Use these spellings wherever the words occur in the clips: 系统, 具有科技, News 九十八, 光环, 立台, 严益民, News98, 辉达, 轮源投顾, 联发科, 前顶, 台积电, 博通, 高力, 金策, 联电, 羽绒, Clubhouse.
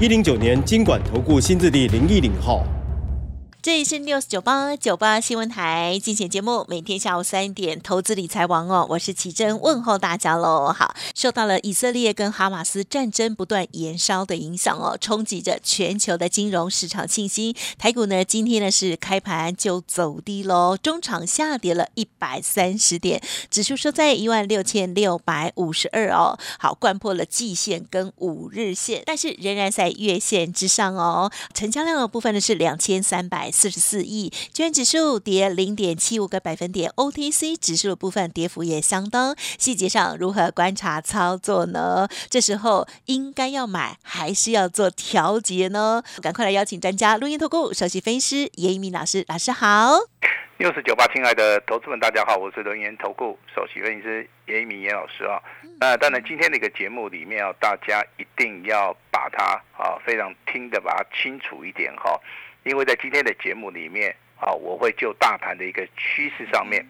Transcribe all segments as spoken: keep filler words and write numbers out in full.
一零九年金管投顾新字第零一零号，这里是 News 九十八 九十八新闻台精选节目，每天下午三点，投资理财王哦，我是奇珍，问候大家喽。好，受到了以色列跟哈马斯战争不断延烧的影响哦，冲击着全球的金融市场信心。台股呢，今天呢是开盘就走低喽，中场下跌了一百三十点，指数收在一万六千六百五十二哦，好，掼破了季线跟五日线，但是仍然在月线之上哦。成交量的部分呢是两千三百四十四亿，券指数跌 零点七五个百分点， O T C 指数的部分跌幅也相当。细节上如何观察操作呢？这时候应该要买还是要做调节呢？赶快来邀请专家，轮源投顾首席分析师严益民老师，老师好。News 九十八亲爱的投资们大家好，我是轮源投顾首席分析师严益民严老师啊。那当然今天的一个节目里面啊，大家一定要把它啊非常听的把它清楚一点哈、啊。因为在今天的节目里面啊，我会就大盘的一个趋势上面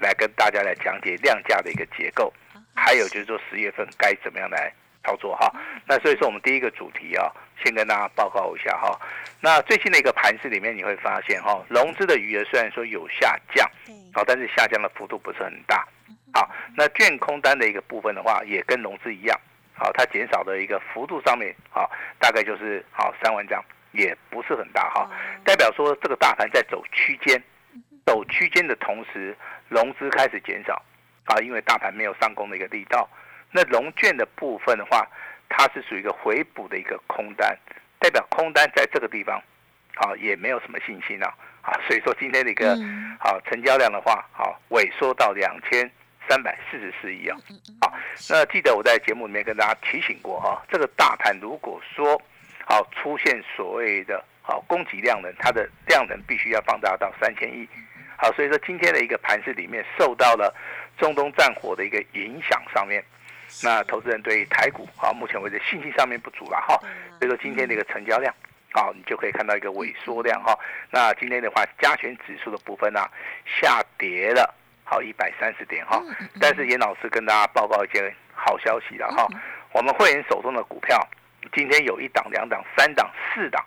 来跟大家来讲解量价的一个结构，还有就是说十月份该怎么样来操作哈。那所以说我们第一个主题啊，先跟大家报告一下哈。那最近的一个盘势里面你会发现哈，融资的余额虽然说有下降，好，但是下降的幅度不是很大。好，那券空单的一个部分的话，也跟融资一样，好，它减少的一个幅度上面好，大概就是好三万张。也不是很大哈，代表说这个大盘在走区间，走区间的同时，融资开始减少啊，因为大盘没有上攻的一个力道。那融券的部分的话，它是属于一个回补的一个空单，代表空单在这个地方啊也没有什么信心啊啊，所以说今天的一个啊成交量的话啊萎缩到两千三百四十四亿啊。好，那记得我在节目里面跟大家提醒过哈、啊，这个大盘如果说好，出现所谓的好供给量能，它的量能必须要放大到三千亿。好，所以说今天的一个盘势里面受到了中东战火的一个影响上面，那投资人对台股啊目前为止信心上面不足了哈，所以说今天的一个成交量啊，你就可以看到一个萎缩量哈。那今天的话，加权指数的部分呢、啊、下跌了好一百三十点哈，但是严老师跟大家报告一些好消息了哈，我们会员手中的股票。今天有一档、两档、三档、四档，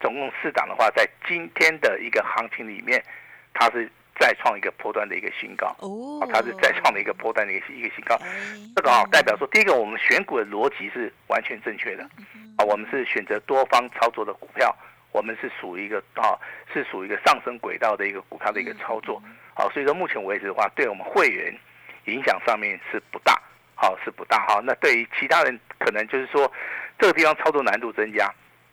总共四档的话，在今天的一个行情里面，它是再创一个波段的一个新高。哦，它是再创了一个波段的一个一个新高。这个啊，代表说，第一个我们选股的逻辑是完全正确的。啊，我们是选择多方操作的股票，我们是属于一个啊，是属于一个上升轨道的一个股票的一个操作。好、啊，所以说目前为止的话，对我们会员影响上面是不大。好，是不大哈。那对于其他人，可能就是说，这个地方操作难度增加，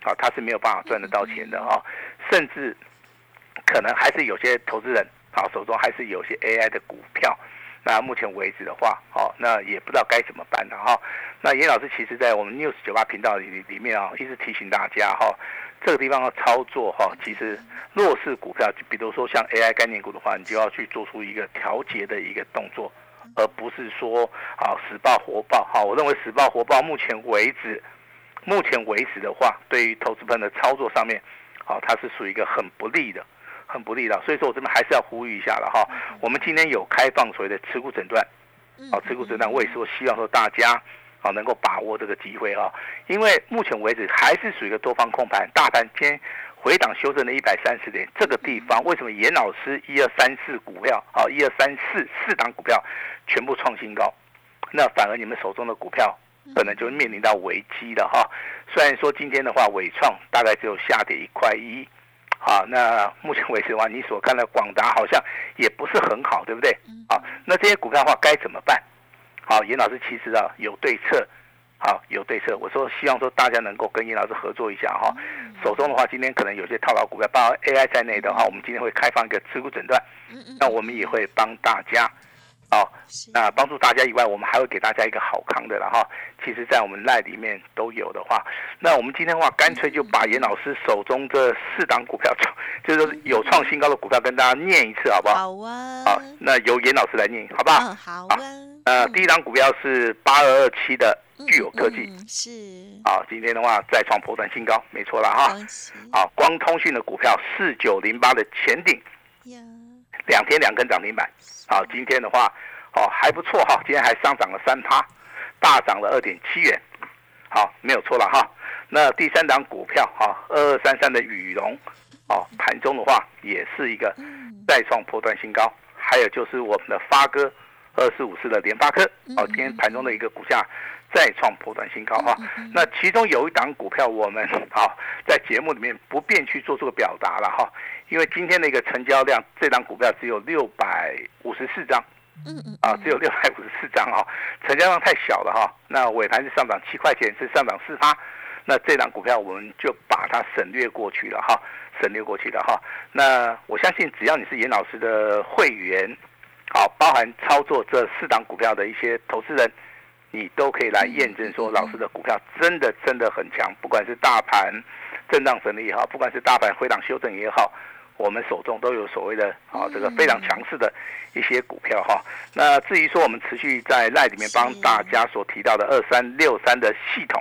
啊，他是没有办法赚得到钱的哈、啊。甚至可能还是有些投资人啊，手中还是有些 A I 的股票。那目前为止的话，哦、啊，那也不知道该怎么办的哈、啊。那严老师其实在我们 News 九十八 频道里里面啊，一直提醒大家哈、啊，这个地方的操作哈、啊，其实弱势股票，比如说像 A I 概念股的话，你就要去做出一个调节的一个动作。而不是说啊死抱活抱哈、啊，我认为死抱活抱目前为止，目前为止的话，对于投资朋友的操作上面，啊它是属于一个很不利的，很不利的。所以说我这边还是要呼吁一下了哈、啊，我们今天有开放所谓的持股诊断，啊持股诊断，我也说希望说大家啊能够把握这个机会哈、啊，因为目前为止还是属于一个多方控盘，大盘今天回档修正了一百三十点，这个地方为什么严老师一二三四股票啊一二三四四档股票全部创新高，那反而你们手中的股票可能就面临到危机了哈。虽然说今天的话，伟创大概只有下跌一块一，啊，那目前为止的话，你所看的广达好像也不是很好，对不对？啊，那这些股票的话该怎么办？好、啊，严老师其实啊有对策。好，有对策。我说希望说大家能够跟严老师合作一下哈。手中的话，今天可能有些套牢股票，包括 A I 在内的话，我们今天会开放一个持股诊断。那我们也会帮大家哦，那帮助大家以外，我们还会给大家一个好康的了哈。其实，在我们LINE里面都有的话，那我们今天的话，干脆就把严老师手中这四档股票，就是有创新高的股票，跟大家念一次，好不好？好啊。好，那由严老师来念，好不好？嗯，好啊。呃，第一档股票是八二二七的具有科技，嗯嗯、是。好，今天的话再创波段新高，没错了哈。好，光通讯的股票四九零八的前顶，两天两根涨停板。好，今天的话，哦还不错哈，今天还上涨了三趴，大涨了二点七元，好没有错了哈。那第三档股票哈，二二三三的羽绒，哦盘中的话也是一个再创波段新高。还有就是我们的发哥二四五四的联发科，哦今天盘中的一个股价再创波段新高哈、啊。那其中有一档股票我们好、哦、在节目里面不便去做这个表达了哈。哦因为今天的一个成交量，这档股票只有六百五十四张，嗯嗯，啊，只有六百五十四张啊，成交量太小了哈、啊。那尾盘是上涨七块钱，是上涨四趴，那这档股票我们就把它省略过去了哈、啊，省略过去了哈、啊。那我相信只要你是严老师的会员，好、啊，包含操作这四档股票的一些投资人，你都可以来验证说，老师的股票真的真的很强，不管是大盘震荡整理也好，不管是大盘回档修正也好。我们手中都有所谓的啊，这个非常强势的一些股票哈、啊。那至于说我们持续在LINE里面帮大家所提到的二三六三的系统，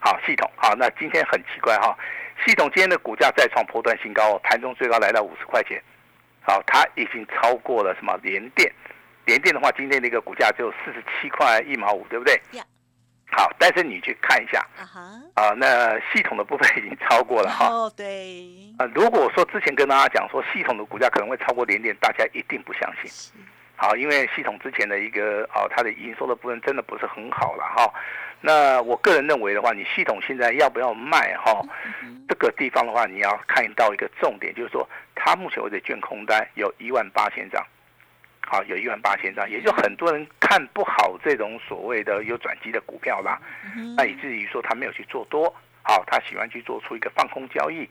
好系统好，那今天很奇怪哈、啊，系统今天的股价再创波段新高，盘中最高来到五十块钱，好，它已经超过了什么联电？联电的话，今天的一个股价只有四十七块一毛五，对不对？ Yeah.好，但是你去看一下啊、uh-huh. 呃，那系统的部分已经超过了哈。哦、oh, ，对。啊、呃，如果说之前跟大家讲说系统的股价可能会超过联电，大家一定不相信。好，因为系统之前的一个哦，它的营收的部分真的不是很好了哈、哦。那我个人认为的话，你系统现在要不要卖哈、哦嗯？这个地方的话，你要看到一个重点，就是说它目前为止券空单有一万八千张。好，有一万八千张，也就很多人看不好这种所谓的有转机的股票啦，那以至于说他没有去做多，好，他喜欢去做出一个放空交易。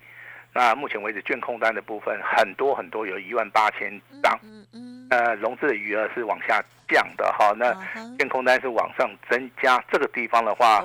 那目前为止，券空单的部分很多很多，有一万八千张，呃，融资的余额是往下降的哈，那券空单是往上增加，这个地方的话，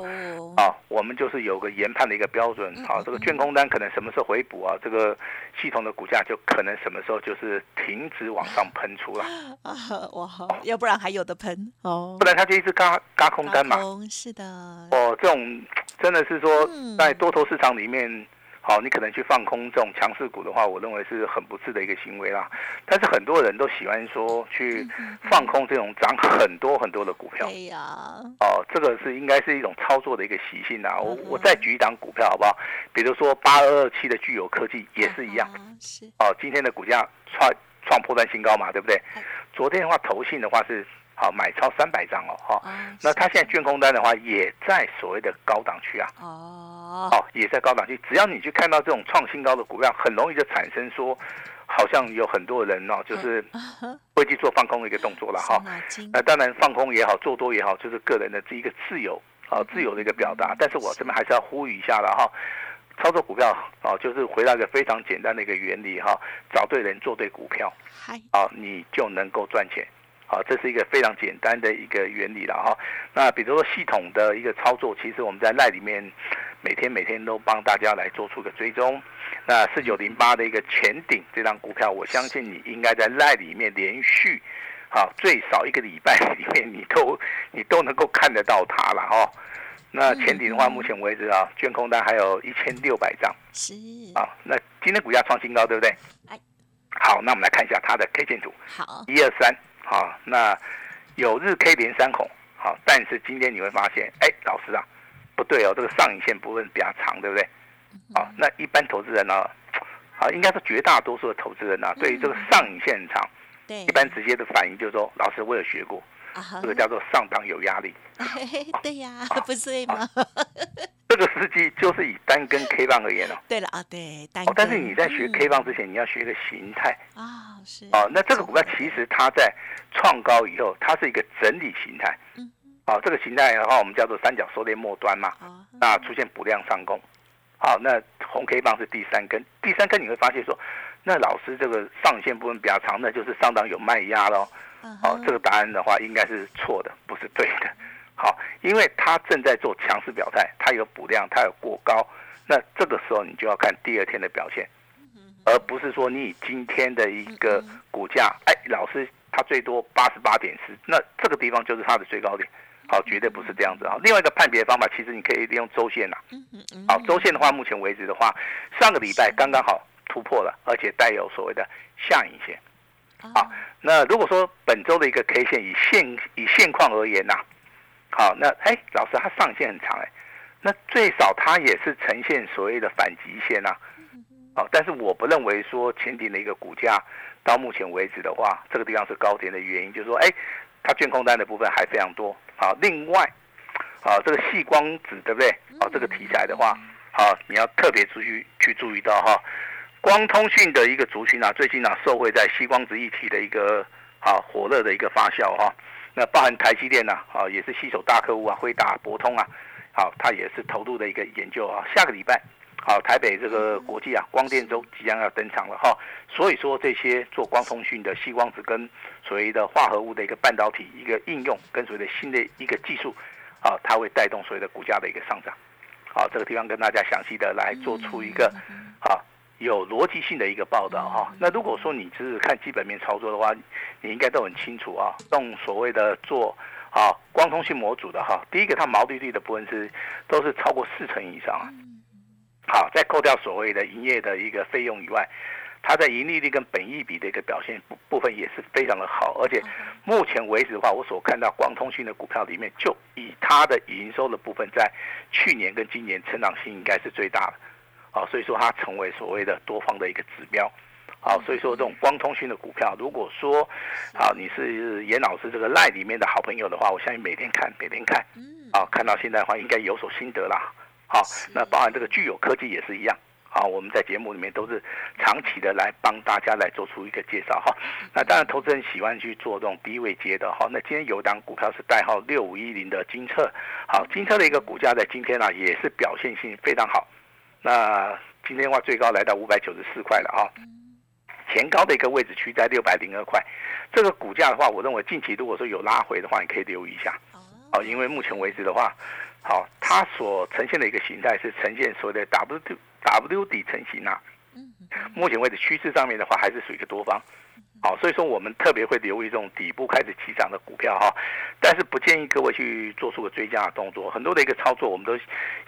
啊，我们就是有个研判的一个标准，好，这个券空单可能什么时候回补啊？这个系统的股价就可能什么时候就是停止往上喷出了啊，哇，要不然还有的喷哦，不然它就一直嘎嘎空单嘛，是的，哦，这种真的是说在多头市场里面。好，你可能去放空这种强势股的话，我认为是很不智的一个行为啦。但是很多人都喜欢说去放空这种涨很多很多的股票。哎呀，哦，这个是应该是一种操作的一个习性啦。我我再举一档股票好不好？比如说八二二七的具有科技也是一样。是。哦，今天的股价创创波段新高嘛，对不对？昨天的话，投信的话是好买超三百张哦，哈、哦。那它现在券空单的话也在所谓的高档区啊。哦。哦，也在高档区，只要你去看到这种创新高的股票，很容易就产生说，好像有很多人哦，就是会去做放空的一个动作了哈。那、哦、当然放空也好，做多也好，就是个人的这一个自由啊、哦，自由的一个表达。但是我这边还是要呼吁一下了哈、哦，操作股票啊、哦，就是回到一个非常简单的一个原理哈、哦，找对人，做对股票，啊、哦，你就能够赚钱。好，这是一个非常简单的一个原理了哈。那比如说系统的一个操作，其实我们在LINE里面每天每天都帮大家来做出个追踪。那四九零八的一个前顶这张股票，我相信你应该在LINE里面连续好最少一个礼拜里面，你都你都能够看得到它了哈。那前顶的话，目前为止啊，券空单还有一千六百张。是啊，那今天股价创新高，对不对？好，那我们来看一下它的 K 线图。好，一二三。好，那有日 K 连三孔，好，但是今天你会发现，哎，老师啊，不对哦，这个上影线部分比较长，对不对？好，那一般投资人呢、啊，啊，应该是绝大多数的投资人呢、啊，对于这个上影线很长，对，一般直接的反应就是说，老师我有学过，这个叫做上档有压力，对呀，不对吗？这个司机就是以单根 K 棒而言哦。对了啊，对单根、哦。但是你在学 K 棒之前，嗯、你要学一个形态啊、哦，是哦。那这个股票其实它在创高以后，它是一个整理形态。嗯。哦，这个形态的话，我们叫做三角收敛末端嘛。哦、那出现补量上攻。好、哦，那红 K 棒是第三根，第三根你会发现说，那老师这个上限部分比较长，那就是上档有卖压咯。哦，这个答案的话应该是错的，不是对的。好，因为他正在做强势表态，他有补量，他有过高，那这个时候你就要看第二天的表现，而不是说你以今天的一个股价，哎，老师他最多八十八点四，那这个地方就是他的最高点。好，绝对不是这样子啊！另外一个判别方法，其实你可以利用周线呐、啊。好，周线的话，目前为止的话，上个礼拜刚刚好突破了，而且带有所谓的下影线。好，那如果说本周的一个 K 线以现以现况而言呐、啊，好，那哎、欸，老师它上限很长哎、欸，那最少它也是呈现所谓的反极限呐、啊。好，但是我不认为说前顶的一个股价到目前为止的话，这个地方是高点的原因，就是说哎、欸，它卷空单的部分还非常多。好，另外，啊，这个细光子对不对？好、啊，这个题材的话，好、啊，你要特别注意去注意到哈、啊，光通讯的一个族群啊，最近啊，受惠在细光子议题的一个啊火热的一个发酵哈、啊。那包含台积电啊，啊，也是携手大客户啊，辉达、博通啊，好、啊，它也是投入的一个研究啊。下个礼拜，好、啊，台北这个国际啊光电周即将要登场了哈、啊。所以说这些做光通讯的细光子跟所谓的化合物的一个半导体一个应用跟所谓的新的一个技术啊，它会带动所谓的股价的一个上涨。好、啊，这个地方跟大家详细的来做出一个啊有逻辑性的一个报道哈、啊。那如果说你只是看基本面操作的话，你应该都很清楚啊。用所谓的做啊光通讯模组的哈、啊，第一个它毛利率的部分是都是超过四成以上啊。好，再扣掉所谓的营业的一个费用以外，它在盈利率跟本益比的一个表现部分也是非常的好，而且目前为止的话，我所看到光通讯的股票里面，就以它的营收的部分，在去年跟今年成长性应该是最大的，啊，所以说它成为所谓的多方的一个指标，啊，所以说这种光通讯的股票，如果说啊你是严老师这个 LINE 里面的好朋友的话，我相信每天看每天看，啊，看到现在的话应该有所心得啦，好、啊，那包含这个具有科技也是一样。啊，我们在节目里面都是长期的来帮大家来做出一个介绍哈。那当然，投资人喜欢去做这种低位接的哈。那今天有档股票是代号六五一零的金策，好，金策的一个股价在今天呢、啊、也是表现性非常好。那今天的话最高来到五百九十四块了啊，前高的一个位置区在六百零二块。这个股价的话，我认为近期如果说有拉回的话，你可以留意一下。好，因为目前为止的话，好，它所呈现的一个形态是呈现所谓的 W。W 底成型啊，目前为止趋势上面的话还是属于一个多方，好，所以说我们特别会留意这种底部开始起涨的股票哈，但是不建议各位去做出个追加的动作，很多的一个操作我们都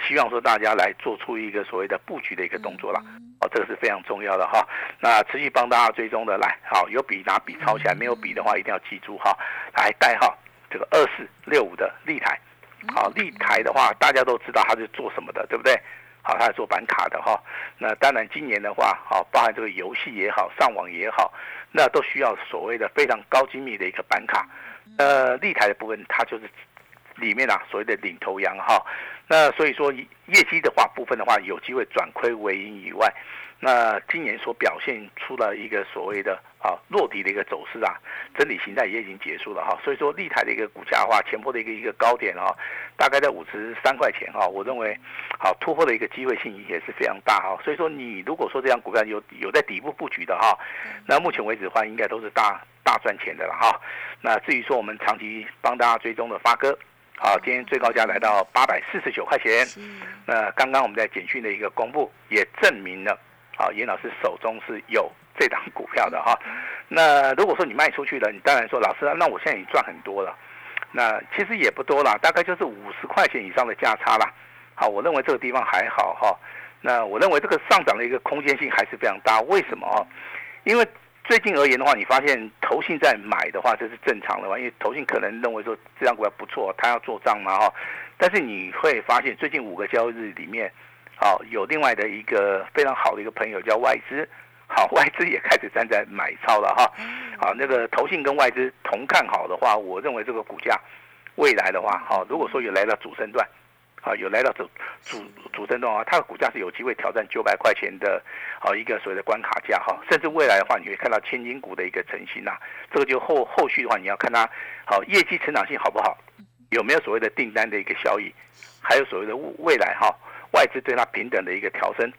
希望说大家来做出一个所谓的布局的一个动作啦，哦，这个是非常重要的哈，那持续帮大家追踪的来，好，有笔拿笔抄起来，没有笔的话一定要记住哈，来代号这个二四六五的立台，好，立台的话大家都知道它是做什么的，对不对？好，它是做板卡的哈。那当然，今年的话，好，包含这个游戏也好，上网也好，那都需要所谓的非常高精密的一个板卡。呃，立台的部分，它就是里面啊所谓的领头羊哈。那所以说，业绩的话部分的话，有机会转亏为盈以外，那今年所表现出了一个所谓的啊落底的一个走势啊，整理形态也已经结束了哈。所以说，立台的一个股价的话，前波的一个一个高点啊，大概在五十三块钱哈、啊，我认为好、啊、突破的一个机会性也是非常大哈、啊。所以说，你如果说这样股票有有在底部布局的哈、啊，那目前为止的话，应该都是大大赚钱的了哈、啊。那至于说我们长期帮大家追踪的发哥。好，今天最高价来到八百四十九块钱。那刚刚我们在简讯的一个公布也证明了，好，严老师手中是有这档股票的哈。那如果说你卖出去了，你当然说老师，那我现在已经赚很多了。那其实也不多了，大概就是五十块钱以上的价差了。好，我认为这个地方还好哈。那我认为这个上涨的一个空间性还是非常大。为什么？因为最近而言的话，你发现投信在买的话，这是正常的嘛？因为投信可能认为说这张股票不错，他要做账嘛哈。但是你会发现，最近五个交易日里面，好有另外的一个非常好的一个朋友叫外资，好外资也开始站在买超了哈。好，那个投信跟外资同看好的话，我认为这个股价未来的话，好如果说有来到主升段。啊，有来到主主主升段啊，它的股价是有机会挑战九百块钱的，啊一个所谓的关卡价哈、啊，甚至未来的话，你会看到千金股的一个成型呐、啊，这个就后后续的话，你要看它好、啊、业绩成长性好不好，有没有所谓的订单的一个效益，还有所谓的未来哈、啊、外资对它平等的一个调升，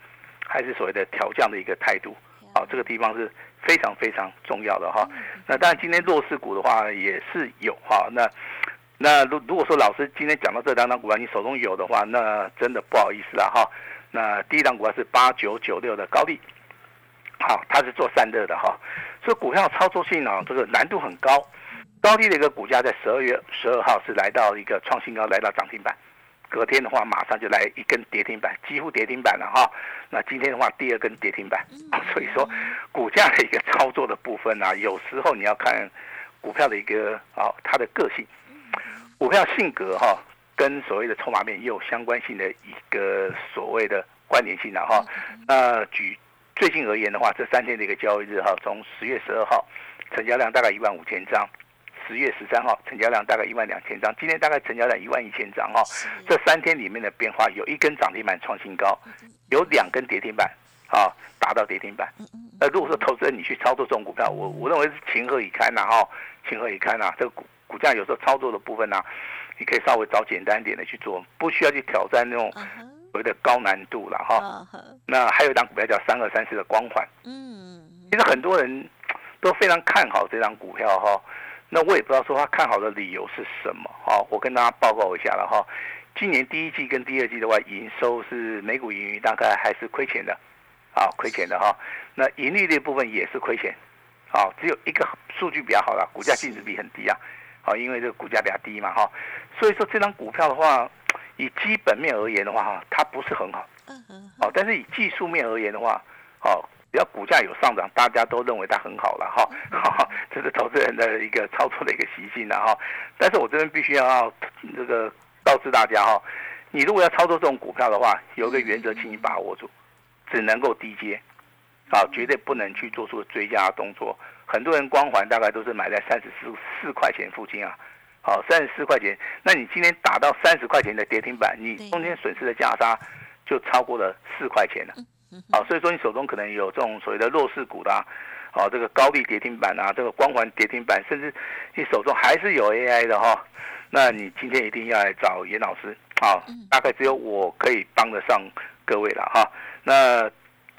还是所谓的调降的一个态度。好，这个地方是非常非常重要的哈。那当然今天弱势股的话也是有哈，那那如如果说老师今天讲到这两档股票你手中有的话，那真的不好意思啦哈。那第一档股票是八九九六的高力，好，它是做散热的哈，所以股票操作性啊这个难度很高。高力的一个股价在十二月十二号是来到一个创新高，来到涨停板。隔天的话，马上就来一根跌停板，几乎跌停板了哈。那今天的话，第二根跌停板，所以说股价的一个操作的部分呢、啊，有时候你要看股票的一个啊、哦、它的个性，股票性格哈、哦，跟所谓的筹码面也有相关性的一个所谓的关联性了、啊、哈。那举最近而言的话，这三天的一个交易日哈，从十月十二号成交量大概一万五千张。十月十三号成交量大概一万两千张，今天大概成交量一万一千张哈、哦。这三天里面的变化，有一根涨停板创新高，有两根跌停板，啊，达到跌停板。那如果说投资人你去操作这种股票，我我认为是情何以堪呐、啊、哈，情何以堪呐、啊。这个股股价有时候操作的部分呢、啊，你可以稍微找简单一点的去做，不需要去挑战那种所谓的高难度了哈、啊。那还有一档股票叫三二三四的光环，嗯，其实很多人都非常看好这档股票哈、啊。那我也不知道说他看好的理由是什么哈、哦，我跟大家报告一下了哈、哦。今年第一季跟第二季的话，营收是每股盈余大概还是亏钱的，啊、哦，亏钱的哈、哦。那盈利的部分也是亏钱，啊、哦，只有一个数据比较好了，股价净值比很低啊，啊、哦，因为这个股价比较低嘛哈、哦。所以说这张股票的话，以基本面而言的话哈，它不是很好，哦，但是以技术面而言的话，哦。只要股价有上涨，大家都认为它很好了哈、哦，这是投资人的一个操作的一个习性了哈、哦。但是我这边必须要这个告知大家哈、哦，你如果要操作这种股票的话，有一个原则，请你把握住，只能够低接，啊，绝对不能去做出追加的动作。很多人光环大概都是买在三十四块钱附近啊，好，三十四块钱，那你今天打到三十块钱的跌停板，你中间损失的价差就超过了四块钱了。啊，所以说你手中可能有这种所谓的弱势股的啊，啊，这个高力跌停板啊，这个光环跌停板，甚至你手中还是有 A I 的哈、哦，那你今天一定要来找严老师啊，大概只有我可以帮得上各位了哈、啊。那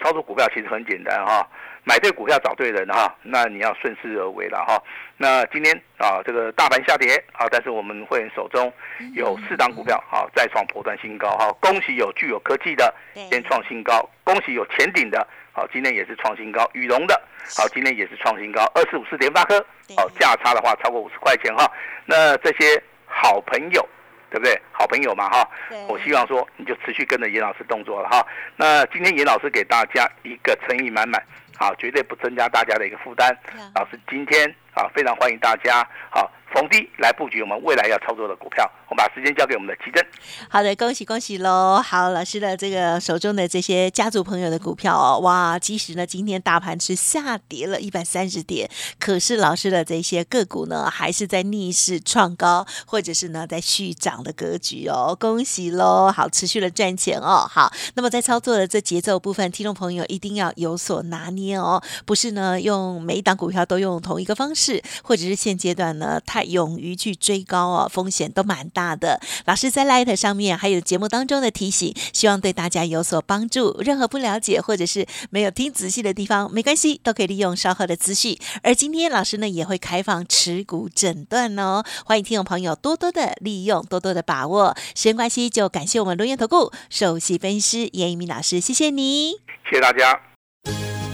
操作股票其实很简单哈、啊，买对股票找对人哈、啊，那你要顺势而为了哈、啊。那今天啊，这个大盘下跌啊，但是我们会员手中有四档股票啊，再创波段新高哈、啊，恭喜有具有科技的先创新高。恭喜有前顶的，好，今天也是创新高；羽绒的，好，今天也是创新高。二四五四联发科，好，价差的话超过五十块钱哈。那这些好朋友，对不对？好朋友嘛哈，我希望说你就持续跟着严老师动作了哈。那今天严老师给大家一个诚意满满，好，绝对不增加大家的一个负担。老师今天啊，非常欢迎大家，好。逢低来布局我们未来要操作的股票，我们把时间交给我们的奇珍。好的，恭喜恭喜喽！好，老师的这个手中的这些家族朋友的股票哦，哇，即使呢今天大盘是下跌了一百三十点，可是老师的这些个股呢还是在逆势创高，或者是呢在续涨的格局哦，恭喜喽！好，持续的赚钱哦。好，那么在操作的这节奏部分，听众朋友一定要有所拿捏哦，不是呢用每一档股票都用同一个方式，或者是现阶段呢太勇于去追高哦，风险都蛮大的。老师在 Light 上面还有节目当中的提醒，希望对大家有所帮助。任何不了解或者是没有听仔细的地方，没关系，都可以利用稍后的资讯。而今天老师呢也会开放持股诊断哦，欢迎听众朋友多多的利用，多多的把握。时间关系，就感谢我们轮元投顾首席分析师严一鸣老师，谢谢你，谢谢大家。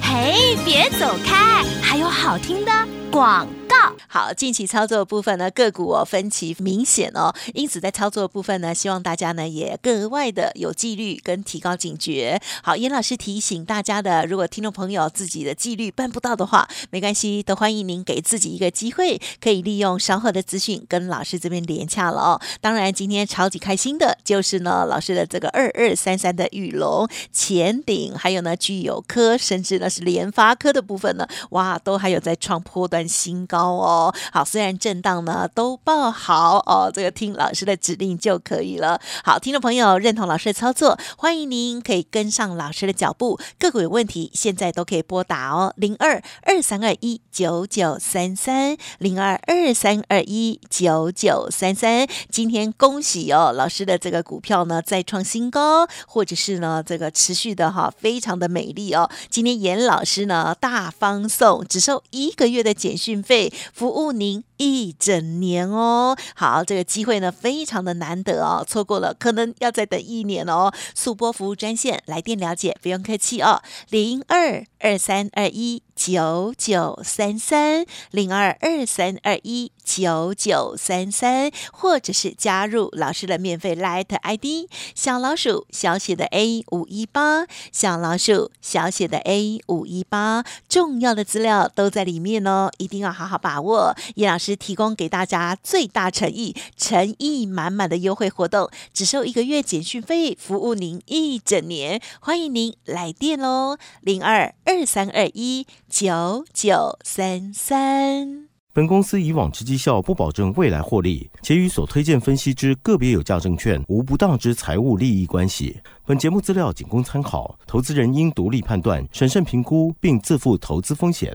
嘿，别走开，还有好听的广告。好，近期操作的部分呢，个股哦分歧明显哦，因此在操作的部分呢，希望大家呢也格外的有纪律跟提高警觉。好，严老师提醒大家的，如果听众朋友自己的纪律办不到的话，没关系，都欢迎您给自己一个机会，可以利用稍后的资讯跟老师这边连洽了哦。当然，今天超级开心的就是呢，老师的这个二二三三的羽龙、前顶，还有呢具有科，甚至呢是联发科的部分呢，哇，都还有在创波段新高。报哦。好，虽然震荡呢都报好哦，这个听老师的指令就可以了。好，听众朋友认同老师的操作，欢迎您可以跟上老师的脚步，个股有问题现在都可以拨打哦，零二二三二一九九三三零二二三二一九九三三。今天恭喜哦，老师的这个股票呢再创新高，或者是呢这个持续的哈非常的美丽哦。今天严老师呢大方送，只收一个月的简讯费，服务您一整年哦。好，这个机会呢非常的难得哦，错过了可能要再等一年哦。速播服务专线来电了解，不用客气哦，零二二三二一九九三三零二二三二一九九三三，或者是加入老师的免费 Light I D 小老鼠小写的 A 五一八，小老鼠小写的 A 五一八，重要的资料都在里面哦，一定要好好把握。叶老师提供给大家最大诚意、诚意满满的优惠活动，只收一个月简讯费，服务您一整年。欢迎您来电喽，零二二三二一九九三三。本公司以往之绩效不保证未来获利，且与所推荐分析之个别有价证券无不当之财务利益关系。本节目资料仅供参考，投资人应独立判断、审慎评估，并自负投资风险。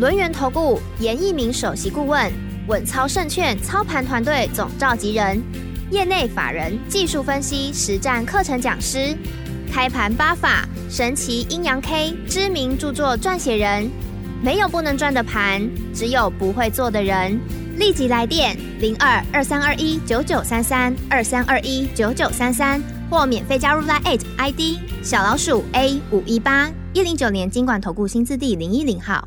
轮源投顾严一鸣首席顾问，稳操胜券操盘团队总召集人，业内法人技术分析实战课程讲师，开盘八法神奇阴阳 K 知名著作撰写人。没有不能赚的盘，只有不会做的人。立即来电零二二三二一九九三三二三二一九九三三，或免费加入 Line I D 小老鼠 A 五一八一零九年金管投顾新字第零一零号。